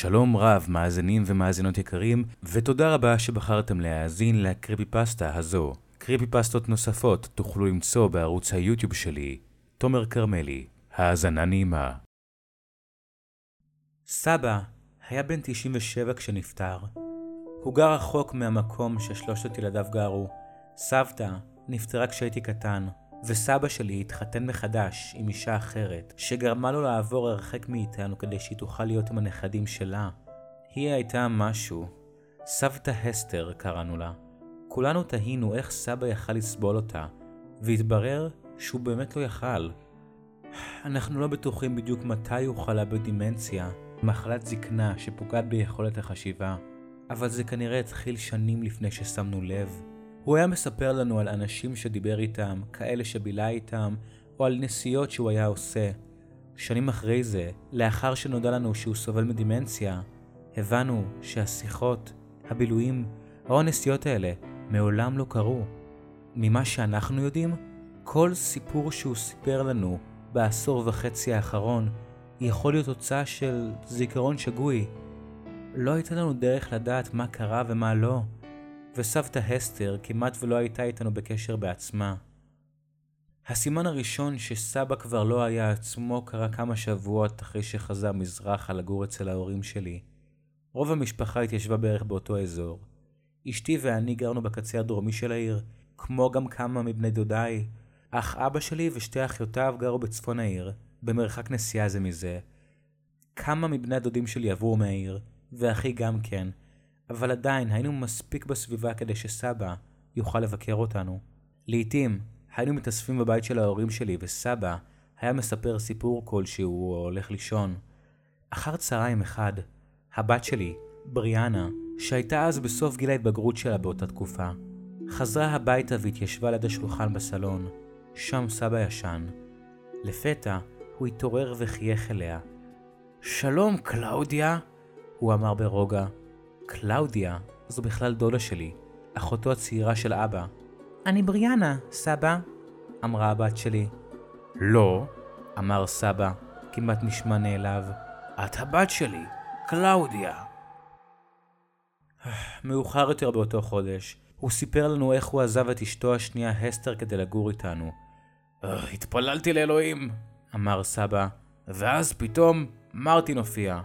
שלום רב מאזינים ומאזינות יקרים, ותודה רבה שבחרתם להאזין לקריפיפסטה הזו. קריפיפסטות נוספות תוכלו למצוא בערוץ היוטיוב שלי, תומר קרמלי. האזנה נעימה. סבא היה בן 97 כשנפטר. הוא גר רחוק מהמקום ששלושת ילדיו גרו. סבתא נפטרה כשהייתי קטן, וסבא שלי התחתן מחדש עם אישה אחרת, שגרמה לו לעבור הרחק מאיתנו כדי שהיא תוכל להיות עם הנכדים שלה. היא הייתה משהו. סבתא אסתר קראנו לה. כולנו תהינו איך סבא יכל לסבול אותה, והתברר שהוא באמת לא יכל. אנחנו לא בטוחים בדיוק מתי הוא חלה בדימנציה, מחלת זקנה שפוגעת ביכולת החשיבה, אבל זה כנראה התחיל שנים לפני ששמנו לב. הוא היה מספר לנו על אנשים שדיבר איתם, כאלה שבילה איתם, או על נסיעות שהוא היה עושה. שנים אחרי זה, לאחר שנודע לנו שהוא סובל מדימנציה, הבנו שהשיחות, הבילויים או הנסיעות האלה מעולם לא קרו. ממה שאנחנו יודעים, כל סיפור שהוא סיפר לנו בעשור וחצי האחרון יכול להיות תוצאה של זיכרון שגוי. לא הייתה לנו דרך לדעת מה קרה ומה לא, וסבתא אסתר כמעט ולא הייתה איתנו בקשר בעצמה. הסימן הראשון שסבא כבר לא היה עצמו קרה כמה שבועות אחרי שחזר מזרחה לגור אצל ההורים שלי. רוב המשפחה התיישבה בערך באותו אזור. אשתי ואני גרנו בקצה הדרומי של העיר, כמו גם כמה מבני דודיי, אך אבא שלי ושתי אחיותיו גרו בצפון העיר, במרחק נסיעה זה מזה. כמה מבני הדודים שלי עברו מהעיר, ואחי גם כן, אבל עדיין היינו מספיק בסביבה כדי שסבא יוכל לבקר אותנו. לעתים היינו מתאספים בבית של ההורים שלי, וסבא היה מספר סיפור כלשהו או הולך לישון. אחר צהריים אחד, הבת שלי, בריאנה, שהייתה אז בסוף גיל ההתבגרות שלה באותה תקופה, חזרה הביתה והתיישבה ליד השולחן בסלון. שם סבא ישן. לפתע הוא התעורר וחייך אליה. "שלום קלאודיה", הוא אמר ברוגע. קלאודיה זו בכלל דודה שלי, אחותו הצעירה של אבא. "אני בריאנה, סבא", אמרה הבת שלי. "לא", אמר סבא, כמעט נשמע נעלב. "את הבת שלי, קלאודיה". מאוחר יותר באותו חודש, הוא סיפר לנו איך הוא עזב את אשתו השנייה אסתר כדי לגור איתנו. "התפללתי לאלוהים", אמר סבא, "ואז פתאום מרטין הופיע".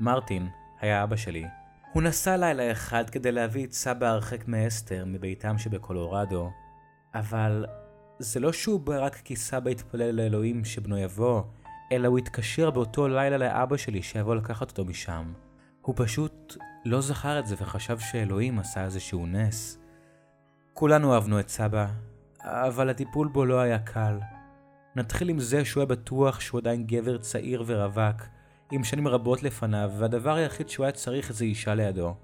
מרטין היה אבא שלי. הוא נסע לילה אחד כדי להביא את סבא הרחק מאסתר מביתם שבקולורדו, אבל זה לא שהוא בא רק כי סבא התפלל לאלוהים שבנו יבוא, אלא הוא התקשר באותו לילה לאבא שלי שיבוא לקחת אותו משם. הוא פשוט לא זכר את זה וחשב שאלוהים עשה איזשהו נס. כולנו אהבנו את סבא, אבל הטיפול בו לא היה קל. נתחיל עם זה שהוא היה בטוח שהוא עדיין גבר צעיר ורווק, עם שנים רבות לפניו, והדבר היחיד שהוא היה צריך זה אישה לידו.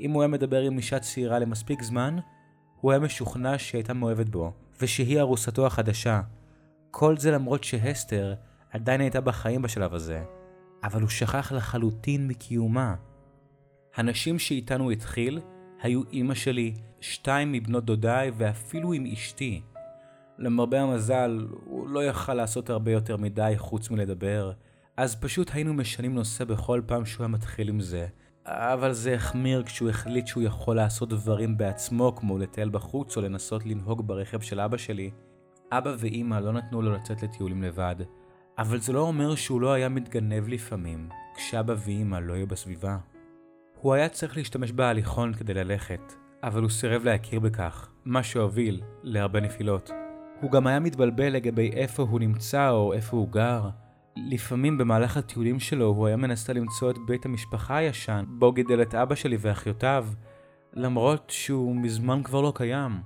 אם הוא היה מדבר עם אישה צעירה למספיק זמן, הוא היה משוכנע שהייתה מאוהבת בו, ושהיא ארוסתו החדשה. כל זה למרות שהסתר עדיין הייתה בחיים בשלב הזה, אבל הוא שכח לחלוטין מקיומה. הנשים שאיתנו התחיל היו אמא שלי, שתיים מבנות דודיי ואפילו עם אשתי. למרבה המזל, הוא לא יכל לעשות הרבה יותר מדי חוץ מלדבר, אז פשוט היינו משנים נושא בכל פעם שהוא היה מתחיל עם זה. אבל זה החמיר כשהוא החליט שהוא יכול לעשות דברים בעצמו, כמו לטייל בחוץ או לנסות לנהוג ברכב של אבא שלי. אבא ואמא לא נתנו לו לצאת לטיולים לבד, אבל זה לא אומר שהוא לא היה מתגנב לפעמים, כשאבא ואמא לא היו בסביבה. הוא היה צריך להשתמש בהליכון כדי ללכת, אבל הוא סירב להכיר בכך, מה שהוביל להרבה נפילות. הוא גם היה מתבלבל לגבי איפה הוא נמצא או איפה הוא גר. לפעמים במהלך הטיולים שלו הוא היה מנסה למצוא את בית המשפחה הישן, בו גידל את אבא שלי ואחיותיו, למרות שהוא מזמן כבר לא קיים.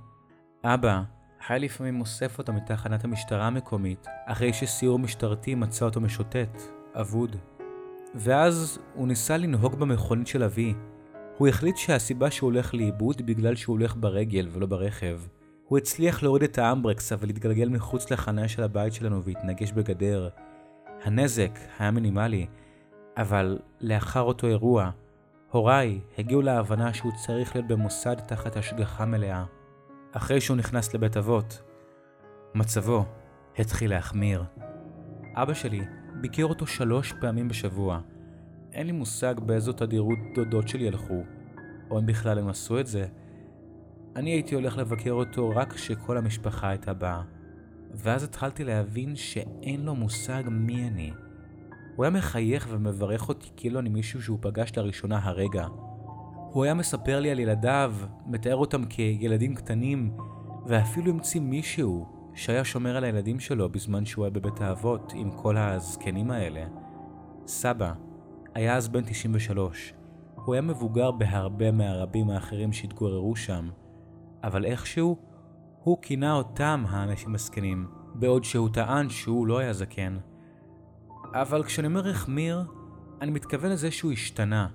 אבא היה לפעמים אוסף אותו מתחנת המשטרה המקומית, אחרי שסיור משטרתי מצא אותו משוטט, אבוד. ואז הוא ניסה לנהוג במכונית של אבי. הוא החליט שהסיבה שהוא הולך לאיבוד בגלל שהוא הולך ברגל ולא ברכב. הוא הצליח להוריד את האמברקס אבל התגלגל מחוץ לחניה של הבית שלנו והתנגש בגדר. הנזק היה מינימלי, אבל לאחר אותו אירוע, הוריי הגיעו להבנה שהוא צריך להיות במוסד תחת השגחה מלאה. אחרי שהוא נכנס לבית אבות, מצבו התחיל להחמיר. אבא שלי ביקר אותו 3 פעמים בשבוע. אין לי מושג באיזו תדירות דודות שלי הלכו, או אם בכלל הם עשו את זה. אני הייתי הולך לבקר אותו רק כשכל המשפחה הייתה באה, ואז התחלתי להבין שאין לו מושג מי אני. הוא היה מחייך ומברך אותי כאילו אני מישהו שהוא פגש לראשונה הרגע. הוא היה מספר לי על ילדיו, מתאר אותם כילדים קטנים, ואפילו המציא מישהו שהיה שומר על הילדים שלו בזמן שהוא היה בבית האבות עם כל הזקנים האלה. סבא היה אז בן 93. הוא היה מבוגר בהרבה מהרבים האחרים שהתגוררו שם, אבל איכשהו הוא כינה אותם האנשים הזקנים, בעוד שהוא טען שהוא לא היה זקן. אבל כשאני אומר החמיר, אני מתכוון לזה שהוא השתנה.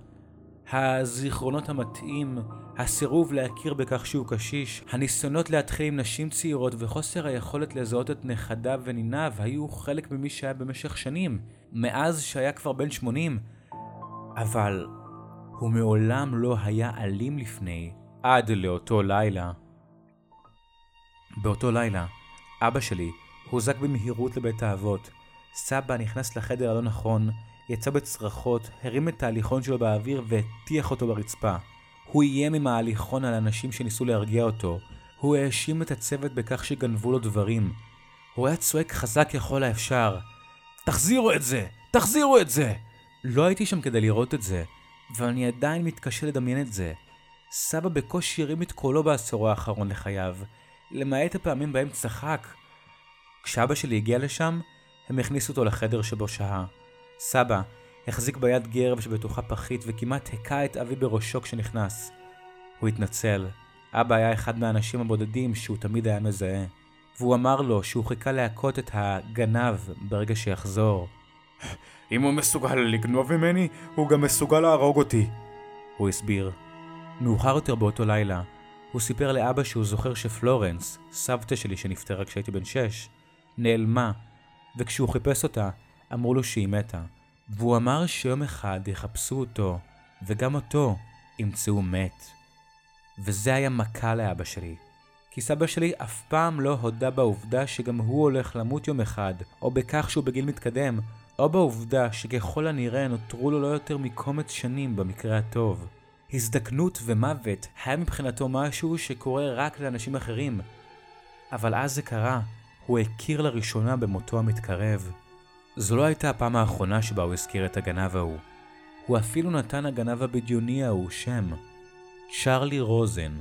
הזיכרונות המתאים, הסירוב להכיר בכך שהוא קשיש, הניסיונות להתחיל עם נשים צעירות וחוסר היכולת לזהות את נכדיו וניניו היו חלק ממי שהיה במשך שנים, מאז שהיה כבר בן 80. אבל הוא מעולם לא היה אלים לפני, עד לאותו לילה. באותו לילה, אבא שלי הוזק במהירות לבית האבות. סבא נכנס לחדר הלא נכון, יצא בצרחות, הרים את ההליכון שלו באוויר והטיח אותו ברצפה. הוא איים עם ההליכון על אנשים שניסו להרגיע אותו. הוא האשים את הצוות בכך שגנבו לו דברים. הוא היה צועק חזק ככל האפשר. תחזירו את זה! תחזירו את זה! לא הייתי שם כדי לראות את זה, ואני עדיין מתקשה לדמיין את זה. סבא בקושי הרים את קולו בעשור האחרון לחייו, למעט הפעמים בהם צחק. כשאבא שלי הגיע לשם, הם הכניסו אותו לחדר שבו שעה. סבא החזיק ביד גרב שבתוכה פחית וכמעט הקע את אבי בראשו כשנכנס. הוא התנצל. אבא היה אחד מהאנשים הבודדים שהוא תמיד היה מזהה, והוא אמר לו שהוא חיכה להכות את הגנב ברגע שיחזור. אם הוא מסוגל לגנוב ממני, הוא גם מסוגל להרוג אותי, הוא הסביר. מאוחר יותר באותו לילה, הוא סיפר לאבא שהוא זוכר שפלורנס, סבתא שלי שנפטרה כשהייתי בן 6, נעלמה, וכשהוא חיפש אותה, אמרו לו שהיא מתה. והוא אמר שיום אחד יחפשו אותו, וגם אותו ימצאו מת. וזה היה מכה לאבא שלי, כי סבא שלי אף פעם לא הודה בעובדה שגם הוא הולך למות יום אחד, או בכך שהוא בגיל מתקדם, או בעובדה שככל הנראה נותרו לו לא יותר מקומץ שנים במקרה הטוב. הזדקנות ומוות היה מבחינתו משהו שקורה רק לאנשים אחרים. אבל אז זה קרה, הוא הכיר לראשונה במותו המתקרב. זו לא הייתה הפעם האחרונה שבה הוא הזכיר את הגנב ההוא. הוא אפילו נתן הגנב הבדיוני ההוא שם, צ'רלי רוזן.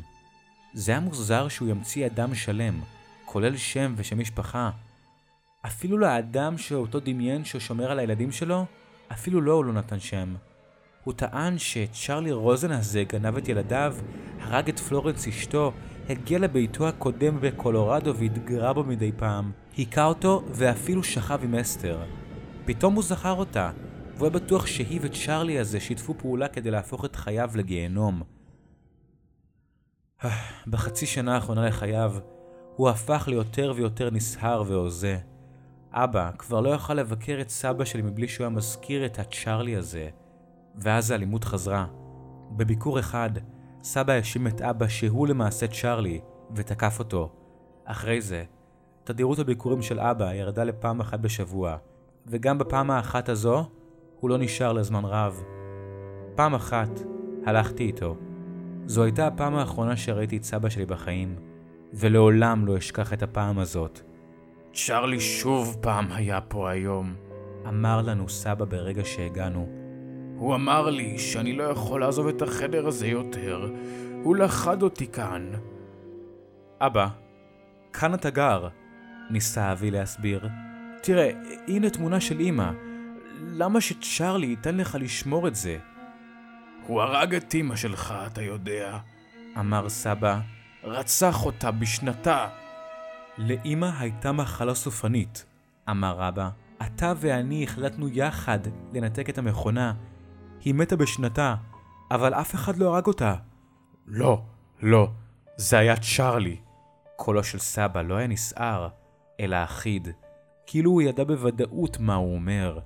זה היה מוזר שהוא ימציא אדם שלם, כולל שם ושם משפחה. אפילו לאדם שאותו דמיין ששומר על הילדים שלו, אפילו לא הוא לא נתן שם. הוא טען שצ'רלי רוזן הזה גנב את ילדיו, הרג את פלורנס אשתו, הגיע לביתו הקודם בקולורדו והתגרה בו מדי פעם, היקה אותו ואפילו שכב עם אסתר. פתאום הוא זכר אותה, והוא היה בטוח שהיא וצ'רלי הזה שיתפו פעולה כדי להפוך את חייו לגיהנום. בחצי שנה האחרונה לחייו, הוא הפך ליותר ויותר נסהר ועוזה. אבא כבר לא יכל לבקר את סבא שלי מבלי שהוא היה מזכיר את הצ'רלי הזה. ואז האלימות חזרה. בביקור אחד, סבא האשים את אבא שהוא למעשה צ'רלי, ותקף אותו. אחרי זה, תדירות הביקורים של אבא ירדה לפעם אחת בשבוע, וגם בפעם האחת הזו, הוא לא נשאר לזמן רב. פעם אחת, הלכתי איתו. זו הייתה הפעם האחרונה שראיתי את סבא שלי בחיים, ולעולם לא אשכח את הפעם הזאת. צ'רלי שוב פעם היה פה היום, אמר לנו סבא ברגע שהגענו. הוא אמר לי שאני לא יכול לעזוב את החדר הזה יותר. הוא לחד אותי כאן. אבא, כאן אתה גר, ניסה אבי להסביר. תראה, הנה תמונה של אמא. למה שצ'רלי ייתן לך לשמור את זה? הוא הרג את אמא שלך, אתה יודע, אמר סבא. רצח אותה בשנתה. לאמא הייתה מחלה סופנית, אמר אבא. אתה ואני החלטנו יחד לנתק את המכונה. היא מתה בשנתה, אבל אף אחד לא הרג אותה. לא, לא, זה היה צ'רלי. קולו של סבא לא היה נסער, אלא אחיד, כאילו הוא ידע בוודאות מה הוא אומר.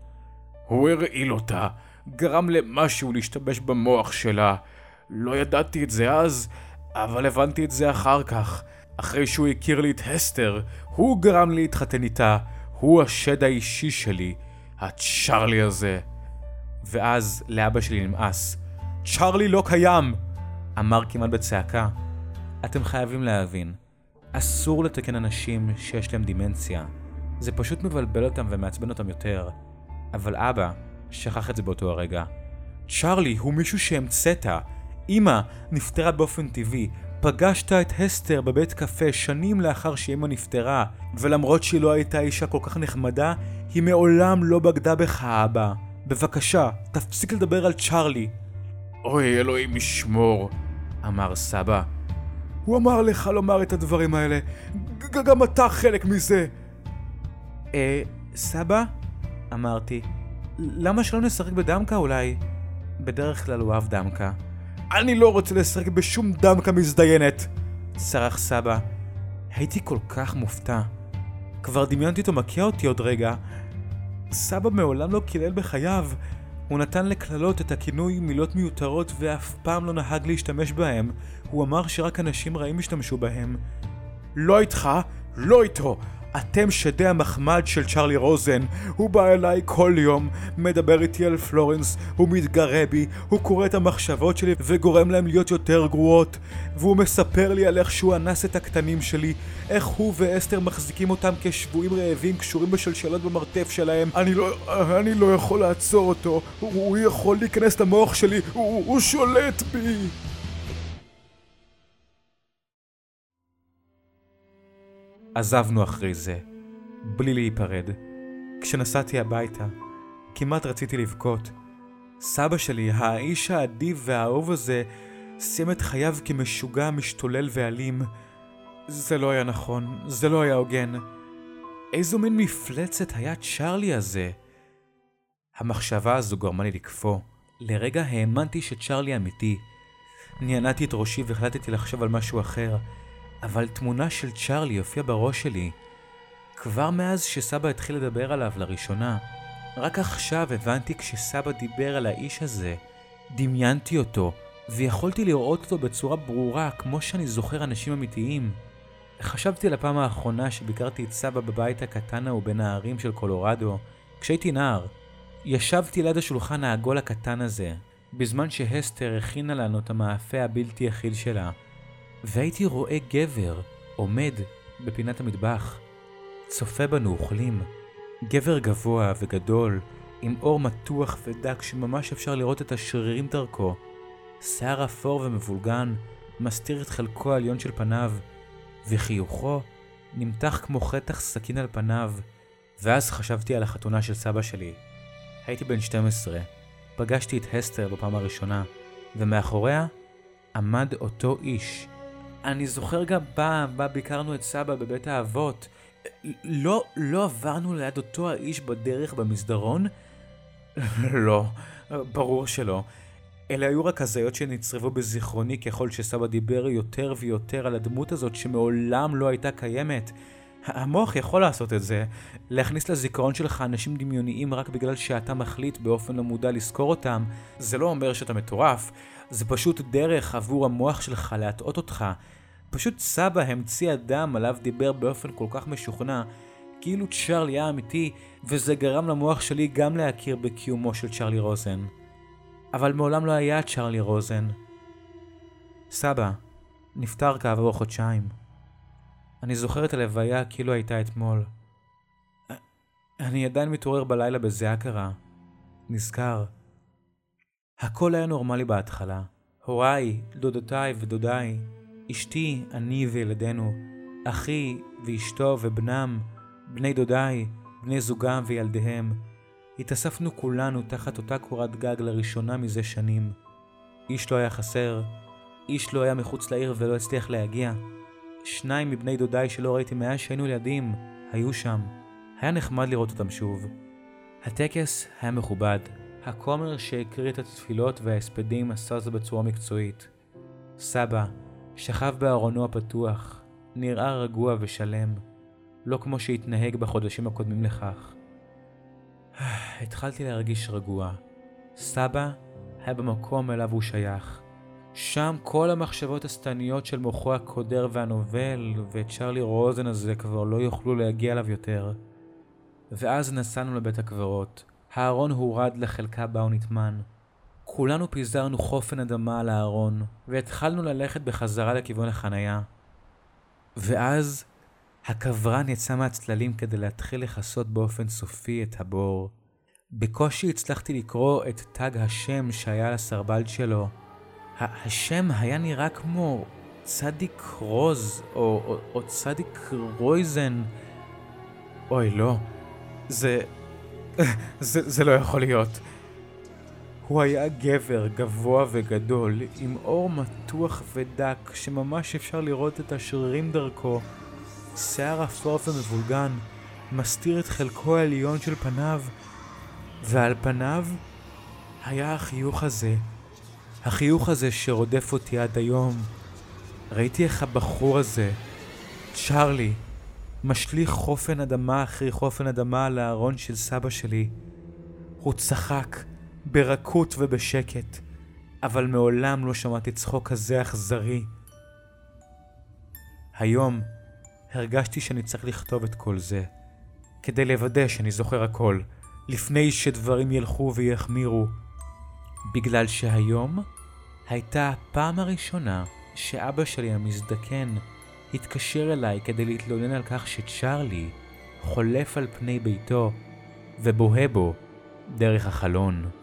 הוא הרעיל אותה, גרם למשהו להשתבש במוח שלה. לא ידעתי את זה אז, אבל הבנתי את זה אחר כך. אחרי שהוא הכיר לי את הסתר, הוא גרם לי להתחתן איתה. הוא השד האישי שלי, הצ'רלי הזה. ואז לאבא שלי נמאס. צ'רלי לא קיים! אמר כמעט בצעקה. אתם חייבים להבין, אסור לתקן אנשים שיש להם דימנציה. זה פשוט מבלבל אותם ומעצבן אותם יותר. אבל אבא שכח את זה באותו הרגע. צ'רלי הוא מישהו שהמצאת. אמא נפטרה באופן טבעי. פגשת את אסתר בבית קפה שנים לאחר שאמא נפטרה, ולמרות שהיא לא הייתה אישה כל כך נחמדה, היא מעולם לא בגדה בך, אבא. בבקשה, תפסיק לדבר על צ'רלי. אוי, אלוהים ישמור, אמר סבא. הוא אמר לך לומר את הדברים האלה. גם אתה חלק מזה. סבא? אמרתי. למה שלא נשחק בדמקה אולי? בדרך כלל הוא אהב דמקה. אני לא רוצה לשחק בשום דמקה מזדיינת, צרח סבא. הייתי כל כך מופתע. כבר דמיינתי אותו מכה אותי עוד רגע. סבא מעולם לא קילל בחייו. הוא נתן לקללות את הכינוי מילות מיותרות ואף פעם לא נהג להשתמש בהם. הוא אמר שרק אנשים רעים השתמשו בהם. לא איתך, לא איתו. אתם שדי המחמד של צ'רלי רוזן. הוא בא אליי כל יום, מדבר איתי על פלורנס, הוא מתגרה בי, הוא קורא את המחשבות שלי וגורם להם להיות יותר גרועות, והוא מספר לי על איך שהוא אנס את הקטנים שלי, איך הוא ואסתר מחזיקים אותם כשבועים רעבים קשורים בשלשלות במרתף שלהם. אני לא יכול לעצור אותו, הוא יכול להיכנס למוח שלי, הוא שולט בי. עזבנו אחרי זה, בלי להיפרד. כשנסעתי הביתה, כמעט רציתי לבכות. סבא שלי, האיש האדיב והאהוב הזה, סיים את חייו כמשוגע, משתולל ואלים. זה לא היה נכון, זה לא היה הוגן. איזו מין מפלצת היה צ'רלי הזה? המחשבה הזו גרמה לי לקפוא. לרגע האמנתי שצ'רלי אמיתי. נענעתי את ראשי והחלטתי לחשוב על משהו אחר. אבל תמונה של צ'רלי הופיעה בראש שלי. כבר מאז שסבא התחיל לדבר עליו לראשונה, רק עכשיו הבנתי כשסבא דיבר על האיש הזה, דמיינתי אותו, ויכולתי לראות אותו בצורה ברורה כמו שאני זוכר אנשים אמיתיים. חשבתי על הפעם האחרונה שביקרתי את סבא בבית הקטן ההוא בין הערים של קולורדו, כשהייתי נער. ישבתי ליד השולחן העגול הקטן הזה, בזמן שהסתר הכינה לנו את המאפה הבלתי אכיל שלה. והייתי רואה גבר עומד בפינת המטבח, צופה בנו אוכלים. גבר גבוה וגדול, עם אור מתוח ודק שממש אפשר לראות את השרירים דרכו. שיער אפור ומבולגן מסתיר את חלקו העליון של פניו, וחיוכו נמתח כמו חתך סכין על פניו. ואז חשבתי על החתונה של סבא שלי. הייתי בן 12, פגשתי את אסתר בפעם הראשונה, ומאחוריה עמד אותו איש. אני זוכר גם פעם בה ביקרנו את סבא בבית האבות. לא עברנו ליד אותו האיש בדרך במסדרון? לא, ברור שלא. אלה היו רק הזיות שנצרבו בזיכרוני ככל שסבא דיבר יותר ויותר על הדמות הזאת שמעולם לא הייתה קיימת. המוח יכול לעשות את זה, להכניס לזיכרון שלך אנשים דמיוניים רק בגלל שאתה מחליט באופן לא מודע לזכור אותם. זה לא אומר שאתה מטורף, זה פשוט דרך עבור המוח שלך להטעות אותך. פשוט סבא המציא אדם עליו דיבר באופן כל כך משוכנע, כאילו צ'רלי היה אמיתי, וזה גרם למוח שלי גם להכיר בקיומו של צ'רלי רוזן. אבל מעולם לא היה צ'רלי רוזן. סבא נפטר כעבור חודשיים. אני זוכר את הלוויה כאילו הייתה אתמול. אני עדיין מתעורר בלילה בזיעה קרה. נזכר. הכל היה נורמלי בהתחלה. הוריי, דודותיי ודודיי, אשתי, אני וילדינו, אחי ואשתו ובנם, בני דודיי, בני זוגם וילדיהם. התאספנו כולנו תחת אותה קורת גג לראשונה מזה שנים. איש לא היה חסר, איש לא היה מחוץ לעיר ולא הצליח להגיע. שניים מבני דודיי שלא ראיתי מאז שהיינו ילדים, היו שם. היה נחמד לראות אותם שוב. הטקס היה מכובד. הכומר שהקריא את התפילות וההספדים עשה זה בצורה מקצועית. סבא שכב בארונו הפתוח, נראה רגוע ושלם, לא כמו שהתנהג בחודשים הקודמים לכך. התחלתי להרגיש רגוע. סבא היה במקום אליו הוא שייך. שם כל המחשבות הסתניות של מוחו הקודר והנובל וצ'רלי רוזן הזה כבר לא יוכלו להגיע אליו יותר. ואז נסענו לבית הקברות. הארון הורד לחלקה בה ונטמן. כולנו פיזרנו חופן אדמה על הארון, והתחלנו ללכת בחזרה לכיוון החנייה. ואז הכברן יצא מהצללים כדי להתחיל לחסות באופן סופי את הבור. בקושי הצלחתי לקרוא את תג השם שהיה על הסרבל שלו. השם היה נראה כמו צדיק רוז או צדיק רויזן. אוי לא, זה לא יכול להיות. הוא היה גבר גבוה וגדול עם אור מתוח ודק שממש אפשר לראות את השרירים דרכו. שיער אפור ומבולגן מסתיר את חלקו העליון של פניו, ועל פניו היה החיוך הזה שרודף אותי עד היום. ראיתי איך הבחור הזה, צ'רלי, משליך חופן אדמה אחרי חופן אדמה על הארון של סבא שלי. הוא צחק ברכות ובשקט, אבל מעולם לא שמעתי צחוק כזה אכזרי. היום הרגשתי שאני צריך לכתוב את כל זה, כדי לוודא שאני זוכר הכל, לפני שדברים ילכו ויחמירו. בגלל שהיום הייתה הפעם הראשונה שאבא שלי המזדקן התקשר אליי כדי להתלונן על כך שצ'רלי חולף על פני ביתו ובוהה בו דרך החלון.